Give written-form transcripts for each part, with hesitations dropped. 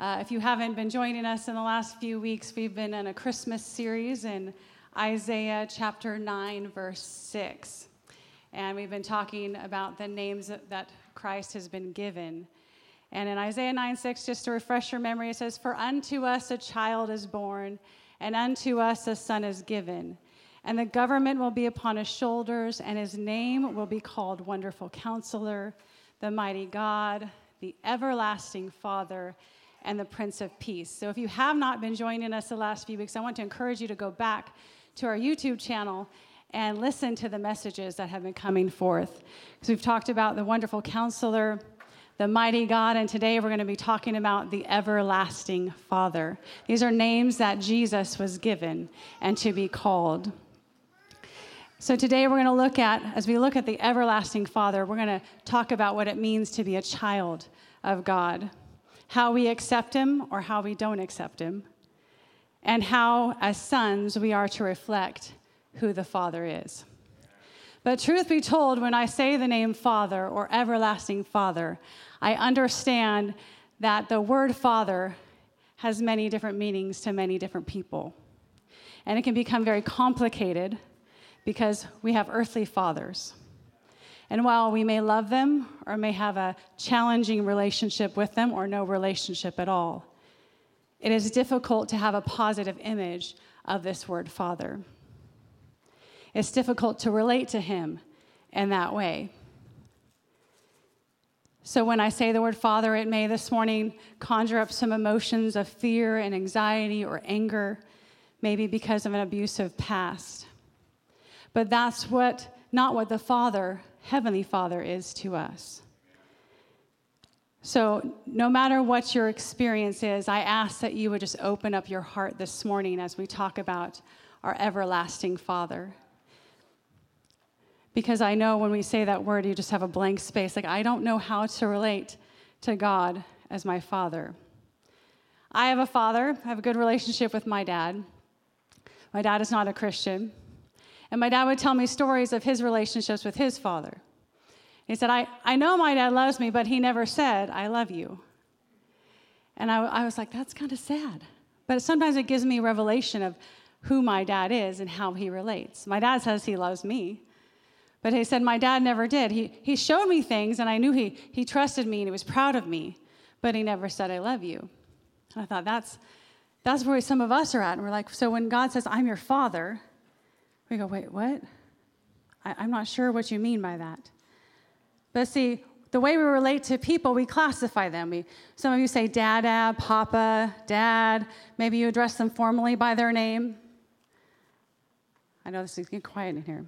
If you haven't been joining us in the last few weeks, we've been in a Christmas series in Isaiah chapter 9, verse 6. And we've been talking about the names that Christ has been given. And in Isaiah 9, 6, just to refresh your memory, it says, "For unto us a child is born, and unto us a son is given. And the government will be upon his shoulders, and his name will be called Wonderful Counselor, the Mighty God, the Everlasting Father, and the Prince of Peace." So if you have not been joining us the last few weeks, I want to encourage you to go back to our YouTube channel and listen to the messages that have been coming forth. Because we've talked about the Wonderful Counselor, the Mighty God, and today we're going to be talking about the Everlasting Father. These are names that Jesus was given and to be called. So today we're going to look at, as we look at the Everlasting Father, we're going to talk about what it means to be a child of God. How we accept him or how we don't accept him, and how, as sons, we are to reflect who the Father is. But truth be told, when I say the name Father or Everlasting Father, I understand that the word Father has many different meanings to many different people. And it can become very complicated because we have earthly fathers. And while we may love them or may have a challenging relationship with them or no relationship at all, it is difficult to have a positive image of this word Father. It's difficult to relate to him in that way. So when I say the word Father, it may this morning conjure up some emotions of fear and anxiety or anger, maybe because of an abusive past. But that's not what the Father, Heavenly Father, is to us. So no matter what your experience is, I ask that you would just open up your heart this morning as we talk about our Everlasting Father. Because I know when we say that word, you just have a blank space. Like, I don't know how to relate to God as my Father. I have a father. I have a good relationship with my dad. My dad is not a Christian. And my dad would tell me stories of his relationships with his father. He said, I know my dad loves me, but he never said, "I love you." And I was like, that's kind of sad. But sometimes it gives me revelation of who my dad is and how he relates. My dad says he loves me, but he said my dad never did. He showed me things, and I knew he trusted me, and he was proud of me, but he never said, "I love you." And I thought, that's where some of us are at. And we're like, so when God says, "I'm your father," we go, wait, what? I'm not sure what you mean by that. But see, the way we relate to people, we classify them. Some of you say dada, papa, dad. Maybe you address them formally by their name. I know this is getting quiet in here.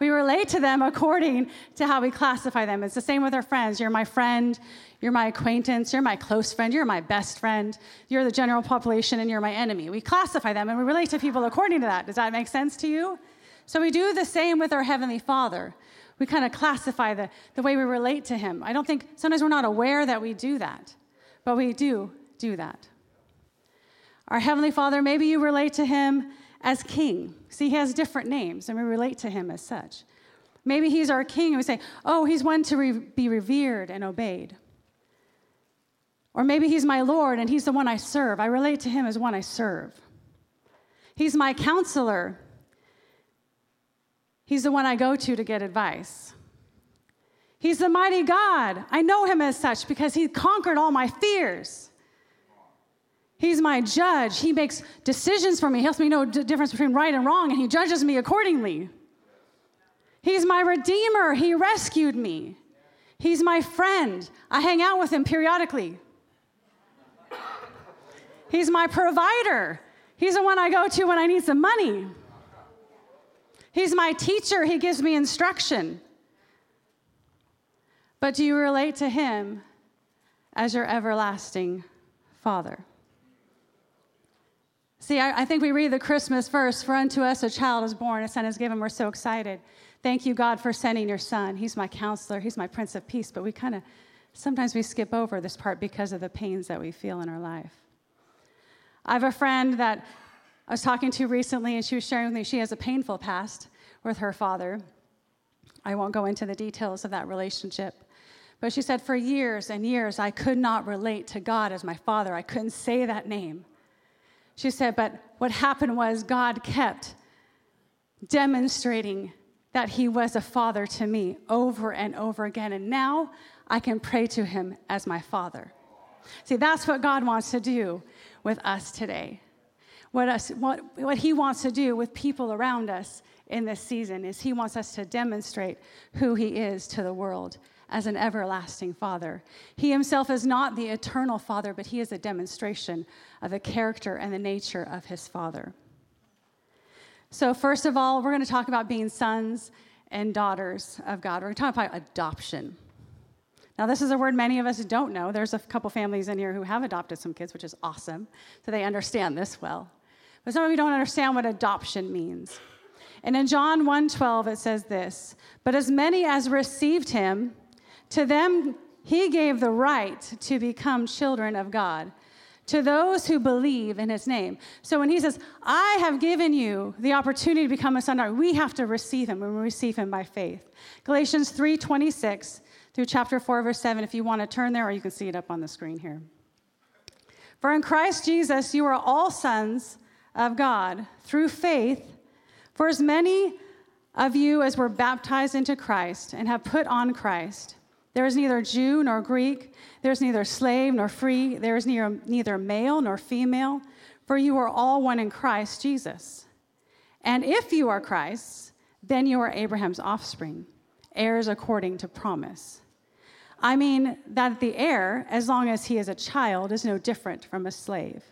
We relate to them according to how we classify them. It's the same with our friends. You're my friend. You're my acquaintance. You're my close friend. You're my best friend. You're the general population, and you're my enemy. We classify them, and we relate to people according to that. Does that make sense to you? So we do the same with our Heavenly Father. We kind of classify the way we relate to him. I don't think, sometimes we're not aware that we do that, but we do that. Our Heavenly Father, maybe you relate to him as King. See, he has different names, and we relate to him as such. Maybe he's our king, and we say, oh, he's one to be revered and obeyed. Or maybe he's my Lord, and he's the one I serve. I relate to him as one I serve. He's my counselor. He's the one I go to get advice. He's the mighty God. I know him as such because he conquered all my fears. He's my judge. He makes decisions for me. He helps me know the difference between right and wrong, and he judges me accordingly. He's my redeemer. He rescued me. He's my friend. I hang out with him periodically. He's my provider. He's the one I go to when I need some money. He's my teacher. He gives me instruction. But do you relate to him as your everlasting Father? See, I think we read the Christmas verse, "For unto us a child is born, a son is given." We're so excited. Thank you, God, for sending your son. He's my counselor. He's my Prince of Peace. But sometimes we skip over this part because of the pains that we feel in our life. I have a friend that I was talking to recently, and she was sharing with me she has a painful past with her father. I won't go into the details of that relationship. But she said, for years and years, I could not relate to God as my Father. I couldn't say that name. She said, but what happened was God kept demonstrating that he was a father to me over and over again. And now I can pray to him as my Father. See, that's what God wants to do with us today. What he wants to do with people around us in this season is he wants us to demonstrate who he is to the world as an everlasting Father. He himself is not the eternal Father, but he is a demonstration of the character and the nature of his Father. So first of all, we're going to talk about being sons and daughters of God. We're going to talk about adoption. Now, this is a word many of us don't know. There's a couple families in here who have adopted some kids, which is awesome, so they understand this well. But some of you don't understand what adoption means. And in John 1:12, it says this, but as many as received him, to them he gave the right to become children of God, to those who believe in his name. So when he says, I have given you the opportunity to become a son, we have to receive him, and we receive him by faith. Galatians 3:26 through chapter 4, verse 7, if you want to turn there, or you can see it up on the screen here. For in Christ Jesus you are all sons of God through faith, for as many of you as were baptized into Christ and have put on Christ, there is neither Jew nor Greek, there is neither slave nor free, there is neither male nor female, for you are all one in Christ Jesus. And if you are Christ's, then you are Abraham's offspring, heirs according to promise. I mean that the heir, as long as he is a child, is no different from a slave,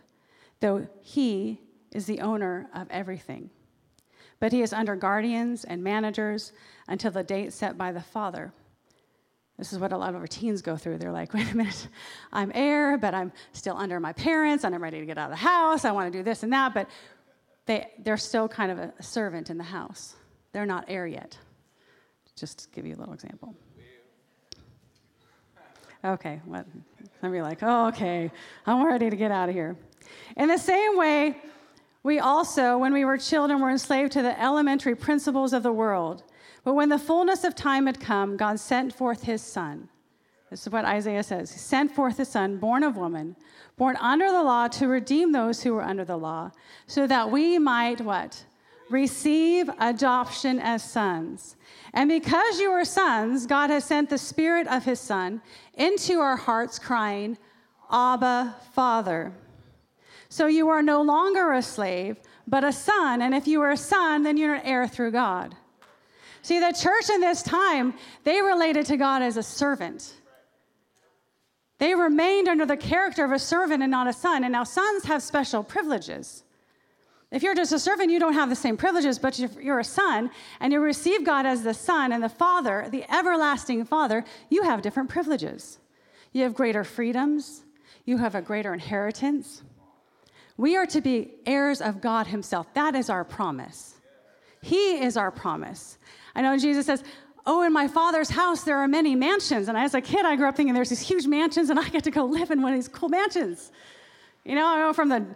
though he is the owner of everything. But he is under guardians and managers until the date set by the Father. This is what a lot of our teens go through. They're like, wait a minute, I'm heir, but I'm still under my parents, and I'm ready to get out of the house. I want to do this and that, but they're still kind of a servant in the house. They're not heir yet. Just to give you a little example. Okay, what? I'd be like, oh, okay, I'm ready to get out of here. In the same way, we also, when we were children, were enslaved to the elementary principles of the world. But when the fullness of time had come, God sent forth his Son. This is what Isaiah says. He sent forth his Son, born of woman, born under the law, to redeem those who were under the law, so that we might, what? Receive adoption as sons. And because you are sons, God has sent the Spirit of his Son into our hearts, crying, Abba, Father. So you are no longer a slave, but a son. And if you are a son, then you're an heir through God. See, the church in this time, they related to God as a servant. They remained under the character of a servant and not a son. And now sons have special privileges. If you're just a servant, you don't have the same privileges, but if you're a son and you receive God as the Son and the Father, the everlasting Father, you have different privileges. You have greater freedoms. You have a greater inheritance. We are to be heirs of God himself. That is our promise. He is our promise. I know Jesus says, oh, in my Father's house there are many mansions. And as a kid, I grew up thinking there's these huge mansions, and I get to go live in one of these cool mansions. You know, I went from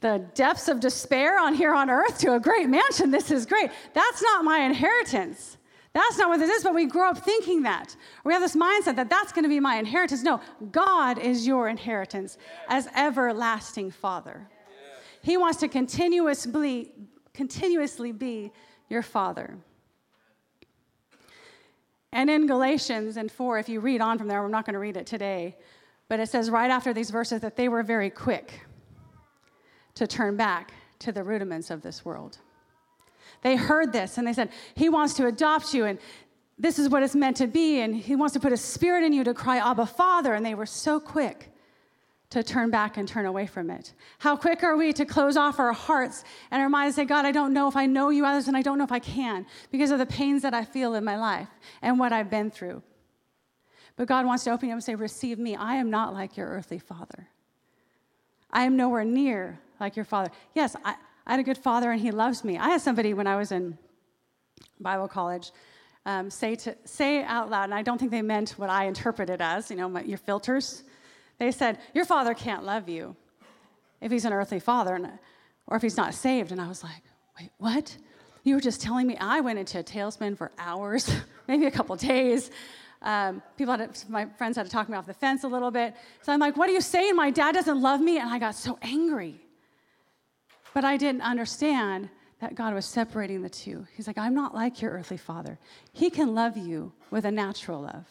the depths of despair on here on earth to a great mansion. This is great. That's not my inheritance. That's not what this is, but we grow up thinking that. We have this mindset that that's going to be my inheritance. No, God is your inheritance as everlasting Father. He wants to continuously be your Father. And in Galatians 4, if you read on from there, I'm not going to read it today, but it says right after these verses that they were very quick to turn back to the rudiments of this world. They heard this, and they said, he wants to adopt you, and this is what it's meant to be, and he wants to put a spirit in you to cry, Abba, Father, and they were so quick to turn back and turn away from it. How quick are we to close off our hearts and our minds and say, God, I don't know if I know you others, and I don't know if I can because of the pains that I feel in my life and what I've been through. But God wants to open you up and say, receive me. I am not like your earthly father. I am nowhere near like your father. Yes, I had a good father, and he loves me. I had somebody when I was in Bible college say out loud, and I don't think they meant what I interpret it as, your filters. They said, your father can't love you if he's an earthly father or if he's not saved. And I was like, wait, what? You were just telling me? I went into a tailspin for hours, maybe a couple days. My friends had to talk me off the fence a little bit. So I'm like, what are you saying? My dad doesn't love me? And I got so angry. But I didn't understand that God was separating the two. He's like, I'm not like your earthly father. He can love you with a natural love,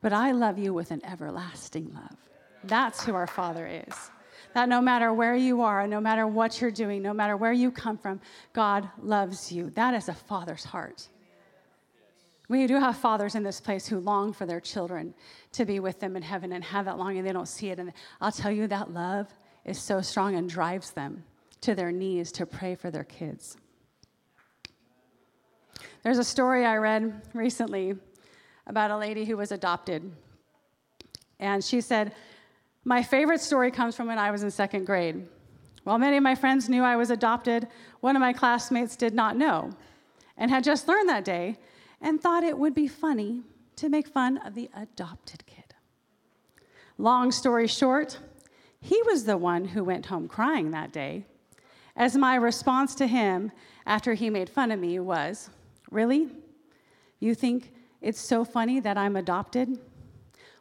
but I love you with an everlasting love. That's who our Father is. That no matter where you are, no matter what you're doing, no matter where you come from, God loves you. That is a father's heart. We do have fathers in this place who long for their children to be with them in heaven and have that longing. They don't see it. And I'll tell you, that love is so strong and drives them to their knees to pray for their kids. There's a story I read recently about a lady who was adopted. And she said, my favorite story comes from when I was in second grade. While many of my friends knew I was adopted, one of my classmates did not know and had just learned that day and thought it would be funny to make fun of the adopted kid. Long story short, he was the one who went home crying that day, as my response to him after he made fun of me was, really? You think it's so funny that I'm adopted?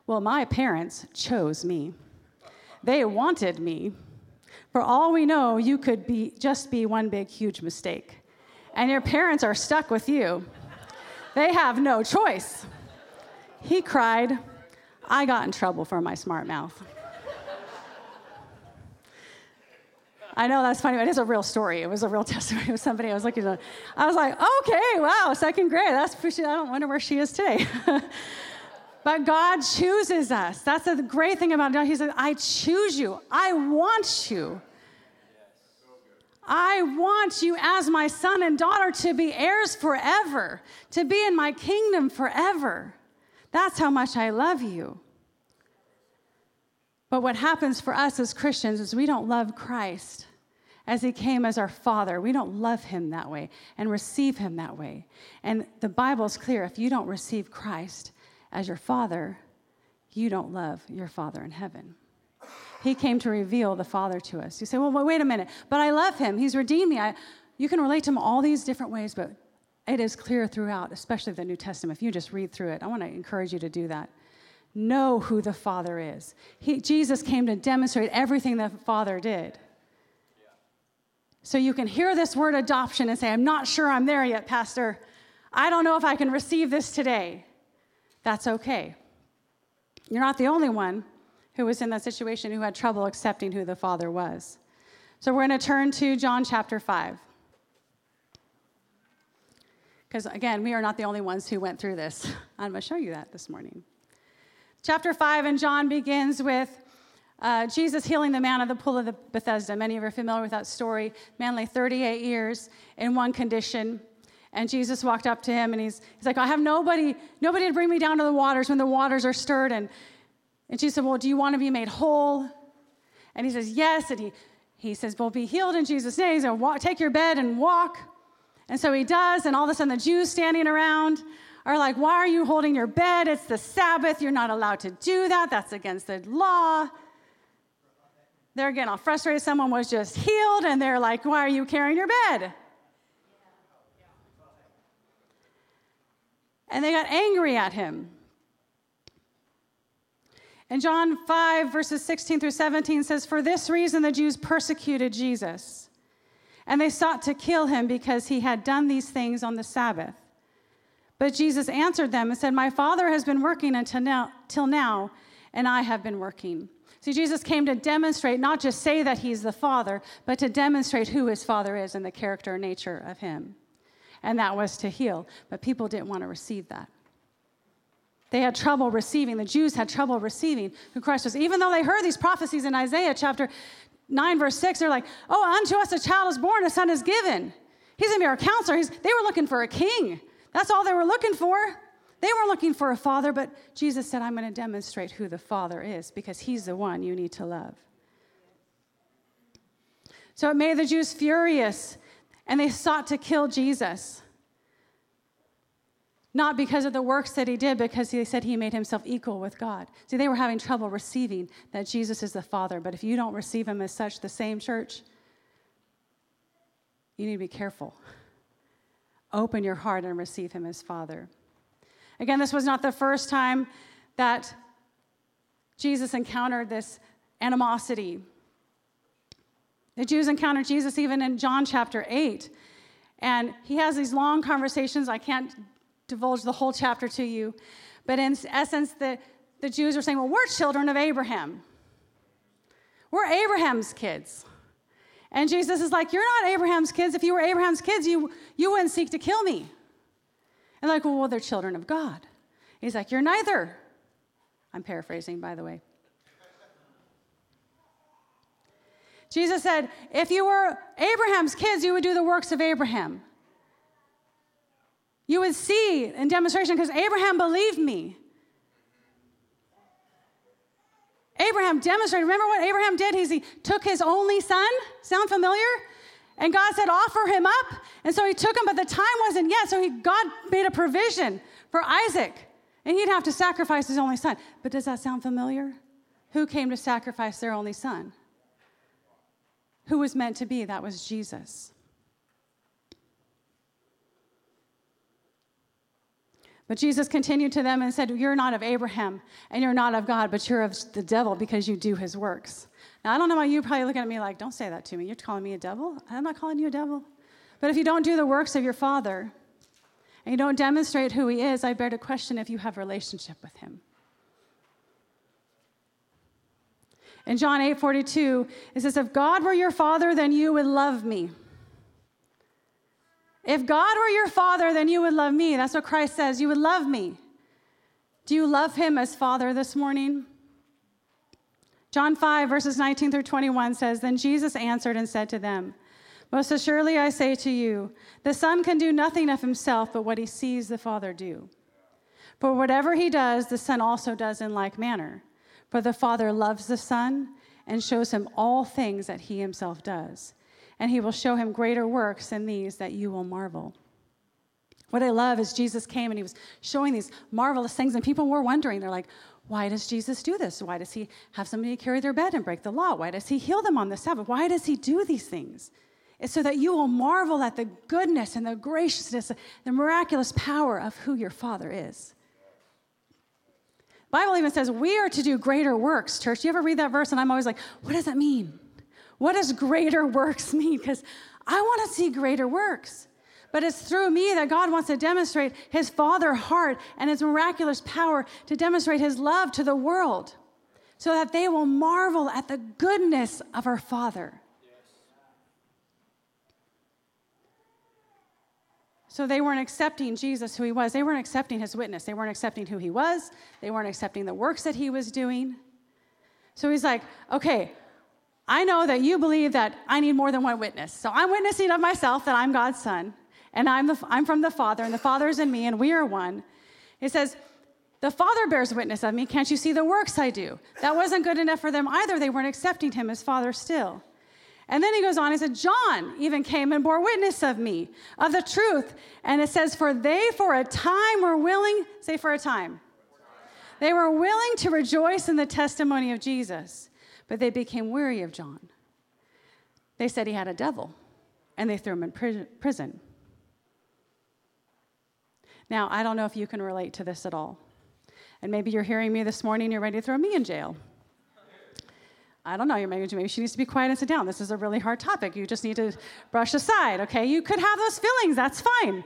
Well, my parents chose me. They wanted me. For all we know, you could just be one big, huge mistake, and your parents are stuck with you. They have no choice. He cried. I got in trouble for my smart mouth. I know that's funny, but it's a real story. It was a real testimony of somebody I was looking at. I was like, okay, wow, second grade. I don't wonder where she is today. But God chooses us. That's the great thing about God. He said, I choose you. I want you. I want you as my son and daughter to be heirs forever, to be in my kingdom forever. That's how much I love you. But what happens for us as Christians is we don't love Christ as he came as our Father. We don't love him that way and receive him that way. And the Bible's clear. If you don't receive Christ as your Father, you don't love your Father in heaven. He came to reveal the Father to us. You say, well, wait a minute, but I love him. He's redeemed me. You can relate to him all these different ways, but it is clear throughout, especially the New Testament. If you just read through it, I want to encourage you to do that. Know who the Father is. Jesus came to demonstrate everything that the Father did. Yeah. So you can hear this word adoption and say, I'm not sure I'm there yet, Pastor. I don't know if I can receive this today. That's okay. You're not the only one who was in that situation who had trouble accepting who the Father was. So we're going to turn to John chapter 5. Because, again, we are not the only ones who went through this. I'm going to show you that this morning. Chapter 5 in John begins with Jesus healing the man of the pool of Bethesda. Many of you are familiar with that story. Man lay 38 years in one condition, and Jesus walked up to him, and he's like, I have nobody to bring me down to the waters when the waters are stirred. And Jesus said, well, do you want to be made whole? And he says, yes. And he says, well, be healed in Jesus' name. He said, take your bed and walk. And so he does, and all of a sudden the Jews standing around are like, why are you holding your bed? It's the Sabbath. You're not allowed to do that. That's against the law. They're getting all frustrated. Someone was just healed, and they're like, why are you carrying your bed? And they got angry at him. And John 5, verses 16 through 17 says, for this reason the Jews persecuted Jesus, and they sought to kill him because he had done these things on the Sabbath. But Jesus answered them and said, my Father has been working until now, and I have been working. See, Jesus came to demonstrate, not just say that he's the Father, but to demonstrate who his Father is and the character and nature of him. And that was to heal. But people didn't want to receive that. They had trouble receiving. The Jews had trouble receiving who Christ was. Even though they heard these prophecies in Isaiah chapter 9, verse 6, they're like, oh, unto us a child is born, a son is given. He's going to be our counselor. They were looking for a king. That's all they were looking for. They weren't looking for a father, but Jesus said, I'm going to demonstrate who the Father is because he's the one you need to love. So it made the Jews furious, and they sought to kill Jesus. Not because of the works that he did, because they said he made himself equal with God. See, they were having trouble receiving that Jesus is the Father, but if you don't receive him as such, the same church, you need to be careful. Open your heart and receive him as Father. Again, this was not the first time that Jesus encountered this animosity. The Jews encountered Jesus even in John chapter 8. And he has these long conversations. I can't divulge the whole chapter to you. But in essence, the Jews are saying, well, we're children of Abraham. We're Abraham's kids. And Jesus is like, you're not Abraham's kids. If you were Abraham's kids, you wouldn't seek to kill me. And like, well, they're children of God. He's like, you're neither. I'm paraphrasing, by the way. Jesus said, if you were Abraham's kids, you would do the works of Abraham. You would see in demonstration, because Abraham believed me. Abraham demonstrated. Remember what Abraham did? He took his only son. Sound familiar? And God said, offer him up. And so he took him, but the time wasn't yet. So God made a provision for Isaac. And he'd have to sacrifice his only son. But does that sound familiar? Who came to sacrifice their only son? Who was meant to be? That was Jesus. But Jesus continued to them and said, you're not of Abraham, and you're not of God, but you're of the devil because you do his works. Now, I don't know why you're probably looking at me like, don't say that to me. You're calling me a devil? I'm not calling you a devil. But if you don't do the works of your Father, and you don't demonstrate who he is, I bear to question if you have a relationship with him. In John 8:42, it says, if God were your father, then you would love me. If God were your father, then you would love me. That's what Christ says. You would love me. Do you love him as Father this morning? John 5, verses 19 through 21 says, then Jesus answered and said to them, most assuredly I say to you, the Son can do nothing of himself but what he sees the Father do. For whatever he does, the Son also does in like manner. For the Father loves the Son and shows him all things that he himself does. And he will show him greater works than these that you will marvel. What I love is Jesus came and he was showing these marvelous things. And people were wondering, they're like, why does Jesus do this? Why does he have somebody carry their bed and break the law? Why does he heal them on the Sabbath? Why does he do these things? It's so that you will marvel at the goodness and the graciousness, the miraculous power of who your Father is. The Bible even says we are to do greater works, church. Do you ever read that verse? And I'm always like, what does that mean? What does greater works mean? Because I want to see greater works. But it's through me that God wants to demonstrate his Father heart and his miraculous power to demonstrate his love to the world so that they will marvel at the goodness of our Father. Yes. So they weren't accepting Jesus, who he was. They weren't accepting his witness. They weren't accepting who he was. They weren't accepting the works that he was doing. So he's like, okay, I know that you believe that I need more than one witness. So I'm witnessing of myself that I'm God's son, and I'm from the Father, and the Father is in me, and we are one. It says, the Father bears witness of me. Can't you see the works I do? That wasn't good enough for them either. They weren't accepting him as Father still. And then he goes on, he said, John even came and bore witness of me, of the truth. And it says, for they for a time were willing, say for a time. They were willing to rejoice in the testimony of Jesus. But they became weary of John. They said he had a devil, and they threw him in prison. Now, I don't know if you can relate to this at all. And maybe you're hearing me this morning, you're ready to throw me in jail. I don't know, maybe she needs to be quiet and sit down. This is a really hard topic. You just need to brush aside, okay? You could have those feelings, that's fine.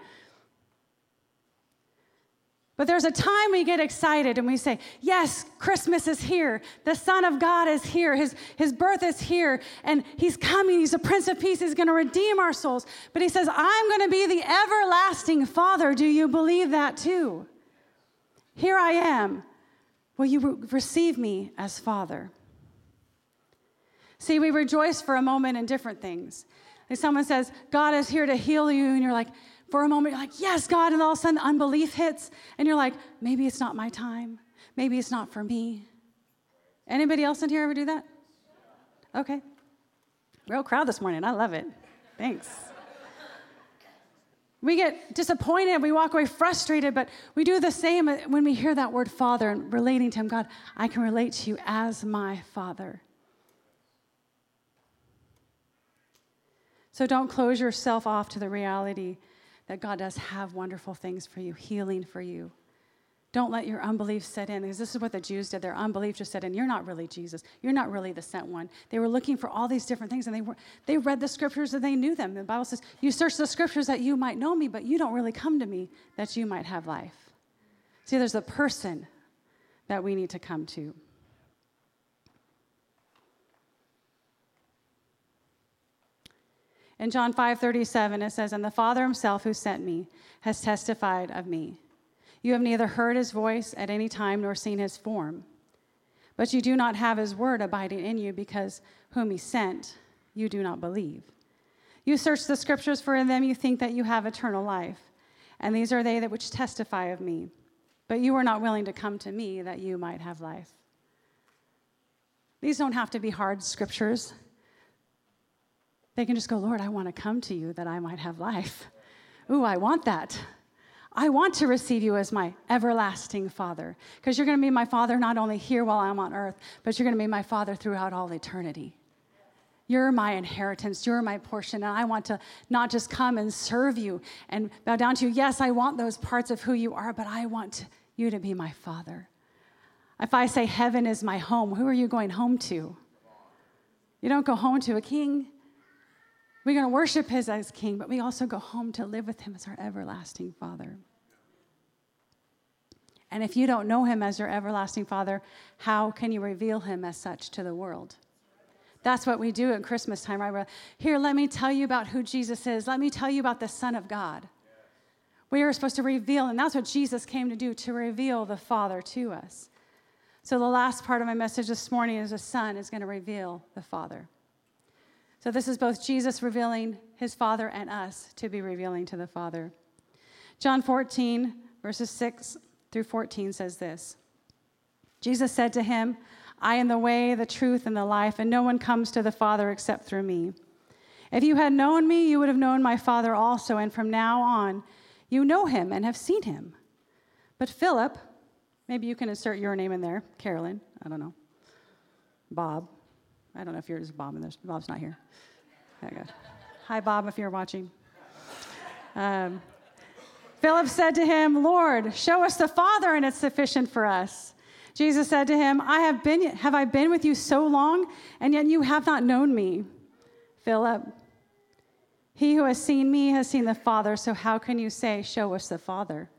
But there's a time we get excited and we say, yes, Christmas is here. The Son of God is here. His birth is here. And he's coming. He's the Prince of Peace. He's going to redeem our souls. But he says, I'm going to be the everlasting Father. Do you believe that too? Here I am. Will you receive me as Father? See, we rejoice for a moment in different things. If someone says, God is here to heal you, and you're like, for a moment, you're like, yes, God, and all of a sudden unbelief hits, and you're like, maybe it's not my time. Maybe it's not for me. Anybody else in here ever do that? Okay. Real crowd this morning. I love it. Thanks. We get disappointed. We walk away frustrated, but we do the same when we hear that word Father and relating to him. God, I can relate to you as my Father. So don't close yourself off to the reality that God does have wonderful things for you, healing for you, Don't let your unbelief set in, because this is what the Jews did. Their unbelief just set in. You're not really Jesus. You're not really the sent one. They were looking for all these different things, and they read the scriptures and they knew them. The Bible says, you search the scriptures that you might know me, but you don't really come to me that you might have life. See, there's a person that we need to come to. In John 5:37, it says, and the Father himself who sent me has testified of me. You have neither heard his voice at any time nor seen his form, but you do not have his word abiding in you, because whom he sent, you do not believe. You search the scriptures, for in them you think that you have eternal life, and these are they that which testify of me. But you are not willing to come to me that you might have life. These don't have to be hard scriptures. They can just go, Lord, I want to come to you that I might have life. Ooh, I want that. I want to receive you as my everlasting Father, because you're going to be my Father not only here while I'm on earth, but you're going to be my Father throughout all eternity. You're my inheritance. You're my portion, and I want to not just come and serve you and bow down to you. Yes, I want those parts of who you are, but I want you to be my Father. If I say heaven is my home, who are you going home to? You don't go home to a king. We're going to worship him as king, but we also go home to live with him as our everlasting Father. And if you don't know him as your everlasting Father, how can you reveal him as such to the world? That's what we do at Christmas time, right? Here, let me tell you about who Jesus is. Let me tell you about the Son of God. We are supposed to reveal, and that's what Jesus came to do, to reveal the Father to us. So the last part of my message this morning is the Son is going to reveal the Father. So this is both Jesus revealing his Father and us to be revealing to the Father. John 14, verses 6 through 14 says this. Jesus said to him, I am the way, the truth, and the life, and no one comes to the Father except through me. If you had known me, you would have known my Father also, and from now on you know him and have seen him. But Philip, maybe you can insert your name in there, Carolyn, I don't know, Bob. I don't know if yours is Bob, and Bob's not here. Hi, Bob, if you're watching. Philip said to him, Lord, show us the Father, and it's sufficient for us. Jesus said to him, Have I been with you so long, and yet you have not known me? Philip, he who has seen me has seen the Father, so how can you say, show us the Father?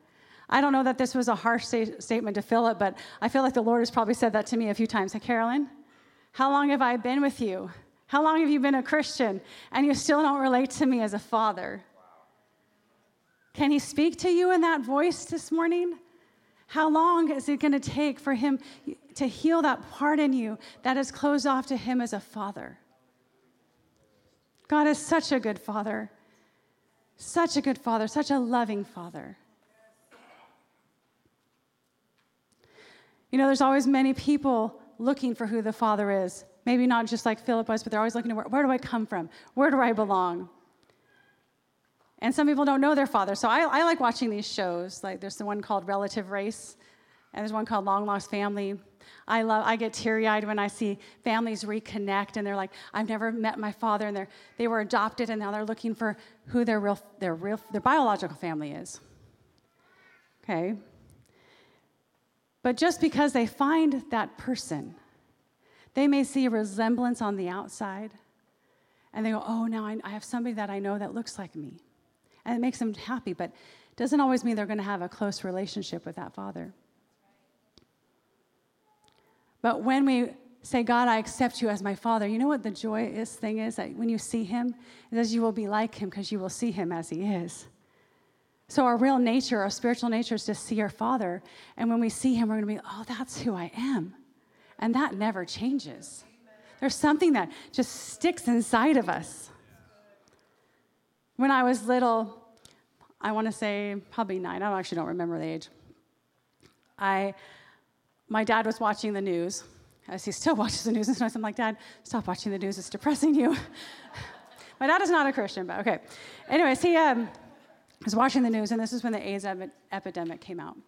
I don't know that this was a harsh statement to Philip, but I feel like the Lord has probably said that to me a few times. Hey, Carolyn? How long have I been with you? How long have you been a Christian? And you still don't relate to me as a Father. Wow. Can he speak to you in that voice this morning? How long is it going to take for him to heal that part in you that is closed off to him as a Father? God is such a good Father. Such a good Father. Such a loving Father. You know, there's always many people looking for who the Father is. Maybe not just like Philip was, but they're always looking to where do I come from? Where do I belong? And some people don't know their Father. So I like watching these shows. Like there's the one called Relative Race, and there's one called Long Lost Family. I get teary-eyed when I see families reconnect, and they're like, I've never met my father, and they were adopted, and now they're looking for who their biological family is. Okay. But just because they find that person, they may see a resemblance on the outside, and they go, oh, now I have somebody that I know that looks like me. And it makes them happy, but it doesn't always mean they're going to have a close relationship with that Father. But when we say, God, I accept you as my Father, you know what the joyous thing is? That when you see him, it says you will be like him because you will see him as he is. So our real nature, our spiritual nature is to see our Father. And when we see him, we're going to be, oh, that's who I am. And that never changes. There's something that just sticks inside of us. When I was little, I want to say probably 9. I actually don't remember the age. My dad was watching the news, as he still watches the news. And sometimes I'm like, Dad, stop watching the news. It's depressing you. My dad is not a Christian, but okay. Anyways, he... I was watching the news, and this is when the AIDS epidemic came out. And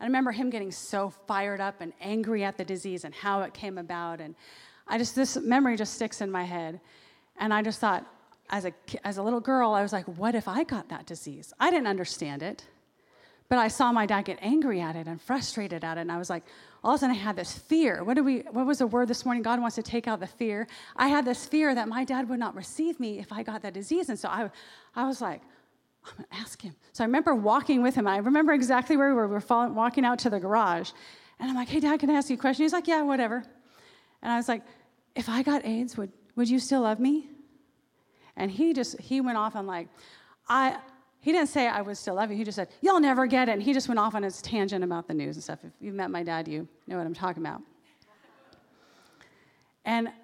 I remember him getting so fired up and angry at the disease and how it came about. And this memory just sticks in my head. And I just thought, as a little girl, I was like, what if I got that disease? I didn't understand it. But I saw my dad get angry at it and frustrated at it, and I was like, all of a sudden I had this fear. What was the word this morning? God wants to take out the fear. I had this fear that my dad would not receive me if I got that disease, and so I was like, I'm going to ask him. So I remember walking with him. I remember exactly where we were. We were walking out to the garage, and I'm like, hey, Dad, can I ask you a question? He's like, yeah, whatever. And I was like, if I got AIDS, would you still love me? And he went off on like, he didn't say I would still love you. He just said, you'll never get it. And he just went off on his tangent about the news and stuff. If you've met my dad, you know what I'm talking about.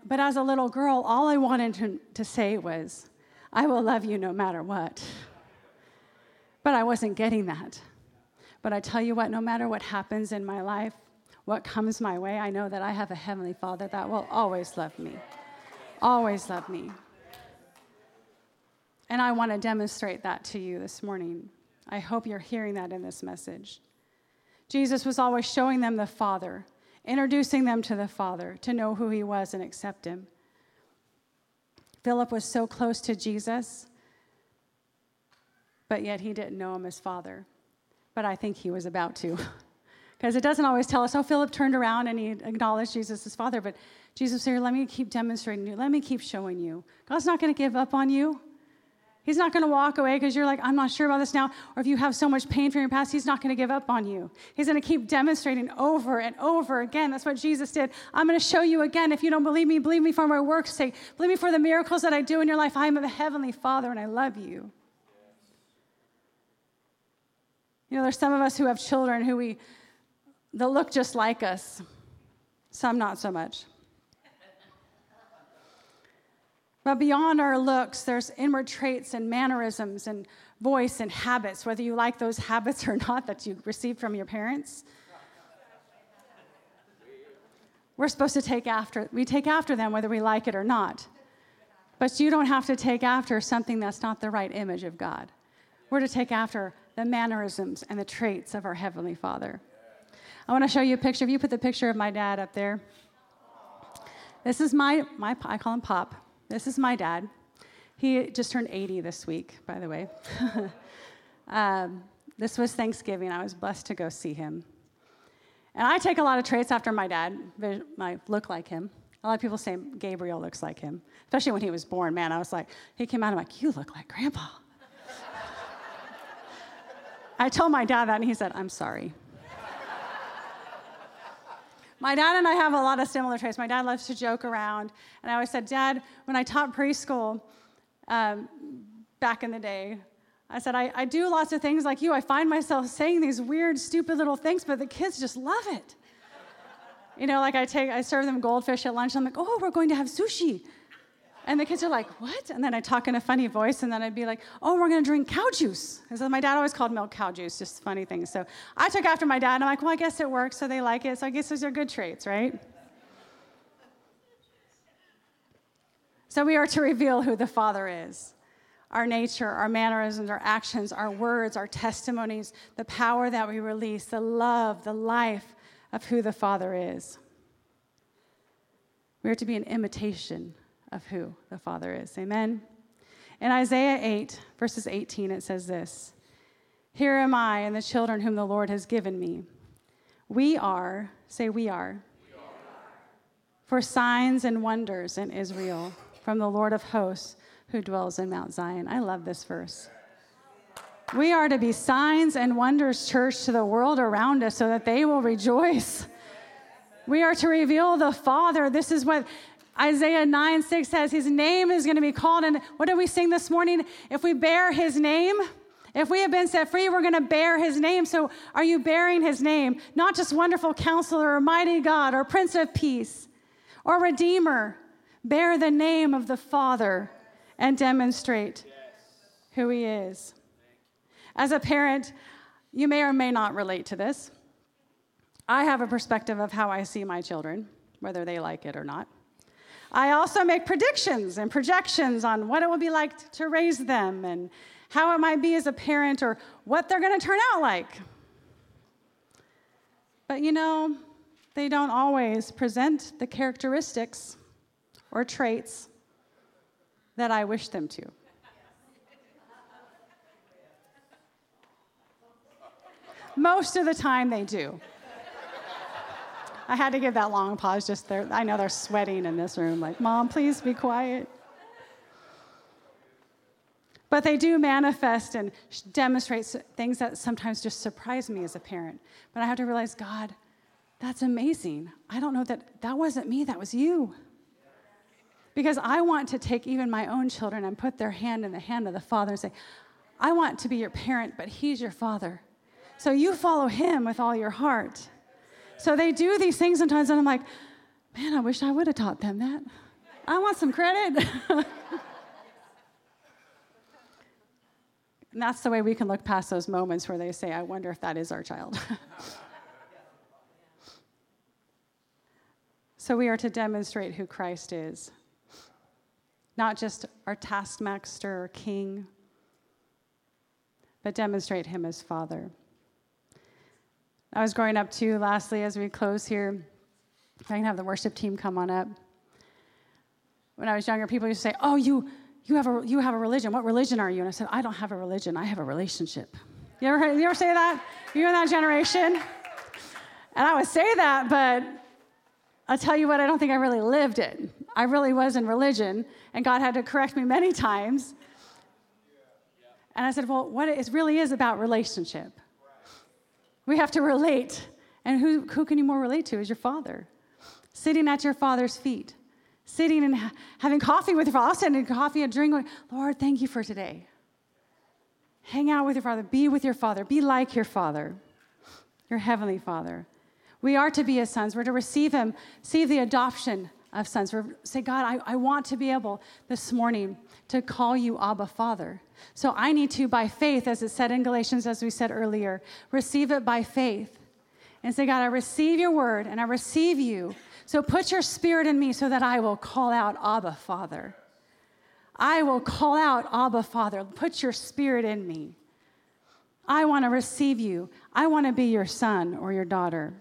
But as a little girl, all I wanted to say was, I will love you no matter what. But I wasn't getting that. But I tell you what, no matter what happens in my life, what comes my way, I know that I have a Heavenly Father that will always love me. Always love me. And I want to demonstrate that to you this morning. I hope you're hearing that in this message. Jesus was always showing them the Father, introducing them to the Father, to know who he was and accept him. Philip was so close to Jesus, but yet he didn't know him as Father. But I think he was about to. Because it doesn't always tell us, oh, Philip turned around and he acknowledged Jesus as Father. But Jesus said, let me keep demonstrating you. Let me keep showing you. God's not going to give up on you. He's not going to walk away because you're like, I'm not sure about this now. Or if you have so much pain from your past, he's not going to give up on you. He's going to keep demonstrating over and over again. That's what Jesus did. I'm going to show you again. If you don't believe me for my work's sake. Believe me for the miracles that I do in your life. I am the Heavenly Father and I love you. You know, there's some of us who have children that look just like us. Some not so much. But beyond our looks, there's inward traits and mannerisms and voice and habits, whether you like those habits or not that you received from your parents. We're supposed to take after them whether we like it or not. But you don't have to take after something that's not the right image of God. We're to take after the mannerisms and the traits of our Heavenly Father. I want to show you a picture. If you put the picture of my dad up there. This is my I call him Pop. This is my dad. He just turned 80 this week, by the way. This was Thanksgiving. I was blessed to go see him. And I take a lot of traits after my dad. I look like him. A lot of people say Gabriel looks like him, especially when he was born. Man, I was like, he came out, I'm like, you look like Grandpa. I told my dad that, and he said, I'm sorry. My dad and I have a lot of similar traits. My dad loves to joke around. And I always said, Dad, when I taught preschool back in the day, I said, I do lots of things like you. I find myself saying these weird, stupid little things, but the kids just love it. You know, like I serve them goldfish at lunch. And I'm like, oh, we're going to have sushi. And the kids are like, what? And then I talk in a funny voice, and then I'd be like, oh, we're going to drink cow juice. And so my dad always called milk cow juice, just funny things. So I took after my dad, and I'm like, well, I guess it works, so they like it. So I guess those are good traits, right? So we are to reveal who the Father is. Our nature, our mannerisms, our actions, our words, our testimonies, the power that we release, the love, the life of who the Father is. We are to be an imitation of who the Father is. Amen. In Isaiah 8, verses 18, it says this, here am I and the children whom the Lord has given me. We are, say we are, for signs and wonders in Israel from the Lord of hosts who dwells in Mount Zion. I love this verse. We are to be signs and wonders, church, to the world around us so that they will rejoice. We are to reveal the Father. This is what Isaiah 9:6 says, his name is going to be called. And what did we sing this morning? If we bear his name, if we have been set free, we're going to bear his name. So are you bearing his name? Not just wonderful counselor or mighty God or Prince of Peace or Redeemer. Bear the name of the Father and demonstrate who he is. As a parent, you may or may not relate to this. I have a perspective of how I see my children, whether they like it or not. I also make predictions and projections on what it will be like to raise them and how it might be as a parent or what they're going to turn out like. But, you know, they don't always present the characteristics or traits that I wish them to. Most of the time they do. I had to give that long pause just there. I know they're sweating in this room, like, Mom, please be quiet. But they do manifest and demonstrate things that sometimes just surprise me as a parent. But I have to realize, God, that's amazing. I don't know that wasn't me, that was you. Because I want to take even my own children and put their hand in the hand of the Father and say, I want to be your parent, but he's your Father. So you follow him with all your heart. So they do these things sometimes, and I'm like, man, I wish I would have taught them that. I want some credit. And that's the way we can look past those moments where they say, I wonder if that is our child. So we are to demonstrate who Christ is. Not just our taskmaster or king, but demonstrate him as Father. I was growing up too, lastly, as we close here, if I can have the worship team come on up. When I was younger, people used to say, oh, you have a religion. What religion are you? And I said, I don't have a religion. I have a relationship. You ever say that? You're in that generation. And I would say that, but I'll tell you what, I don't think I really lived it. I really was in religion, and God had to correct me many times. And I said, well, what it really is about relationship. We have to relate. And who can you more relate to is your Father. Sitting at your Father's feet. Sitting and having coffee with your Father. I'll sit and coffee and drink. Going, Lord, thank you for today. Hang out with your Father. Be with your Father. Be like your Father, your Heavenly Father. We are to be his sons. We're to receive him. See the adoption of sons. Say, God, I want to be able this morning to call you Abba, Father. So I need to, by faith, as it said in Galatians, as we said earlier, receive it by faith. And say, God, I receive your word and I receive you. So put your spirit in me so that I will call out Abba, Father. I will call out Abba, Father. Put your spirit in me. I want to receive you. I want to be your son or your daughter.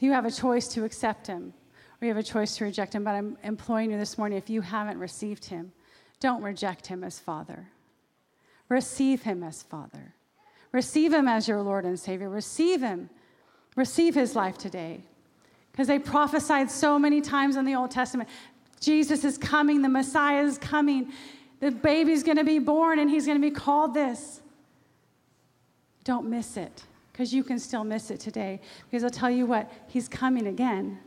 You have a choice to accept him, or you have a choice to reject him. But I'm imploring you this morning, if you haven't received him, don't reject him as Father. Receive him as Father. Receive him as your Lord and Savior. Receive him. Receive his life today. Because they prophesied so many times in the Old Testament, Jesus is coming, the Messiah is coming, the baby's going to be born, and he's going to be called this. Don't miss it. Because you can still miss it today. Because I'll tell you what, he's coming again.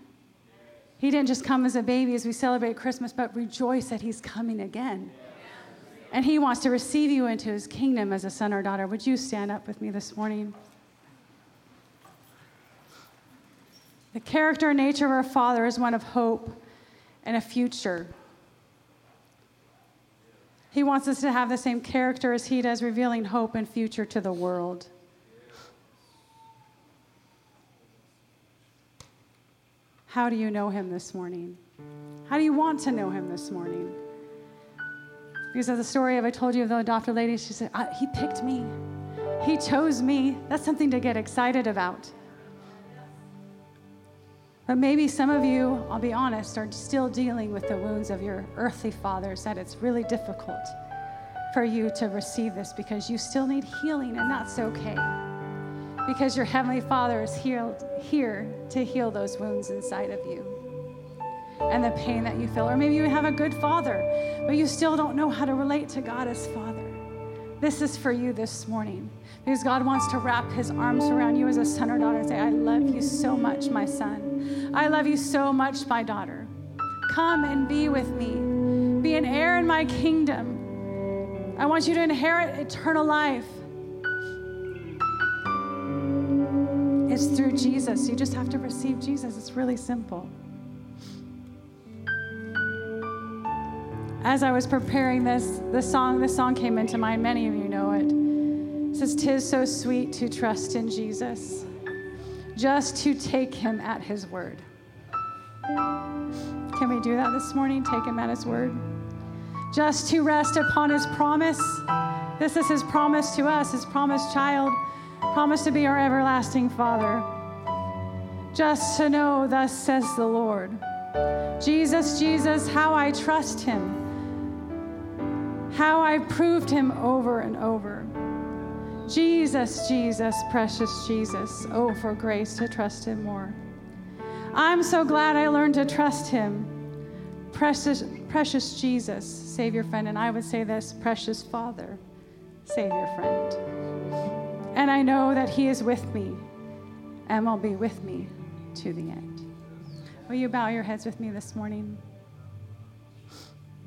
He didn't just come as a baby as we celebrate Christmas, but rejoice that he's coming again. And he wants to receive you into his kingdom as a son or daughter. Would you stand up with me this morning? The character and nature of our Father is one of hope and a future. He wants us to have the same character as he does, revealing hope and future to the world. How do you know him this morning? How do you want to know him this morning? Because of the story I told you of the adopted lady, she said, he picked me. He chose me. That's something to get excited about. But maybe some of you, I'll be honest, are still dealing with the wounds of your earthly fathers, that it's really difficult for you to receive this because you still need healing, and that's okay. Because your Heavenly Father is here to heal those wounds inside of you and the pain that you feel. Or maybe you have a good father, but you still don't know how to relate to God as Father. This is for you this morning because God wants to wrap his arms around you as a son or daughter and say, I love you so much, my son. I love you so much, my daughter. Come and be with me. Be an heir in my kingdom. I want you to inherit eternal life. It's through Jesus. You just have to receive Jesus. It's really simple. As I was preparing this song came into mind. Many of you know it. It says, "'Tis so sweet to trust in Jesus, just to take him at his word." Can we do that this morning? Take him at his word? Just to rest upon his promise. This is his promise to us, his promised child. Promise to be our everlasting Father. Just to know, thus says the Lord. Jesus, Jesus, how I trust him. How I proved him over and over. Jesus, Jesus, precious Jesus. Oh, for grace to trust him more. I'm so glad I learned to trust him. Precious, precious Jesus, Savior, friend. And I would say this, precious Father, Savior, friend. And I know that he is with me and will be with me to the end. Will you bow your heads with me this morning?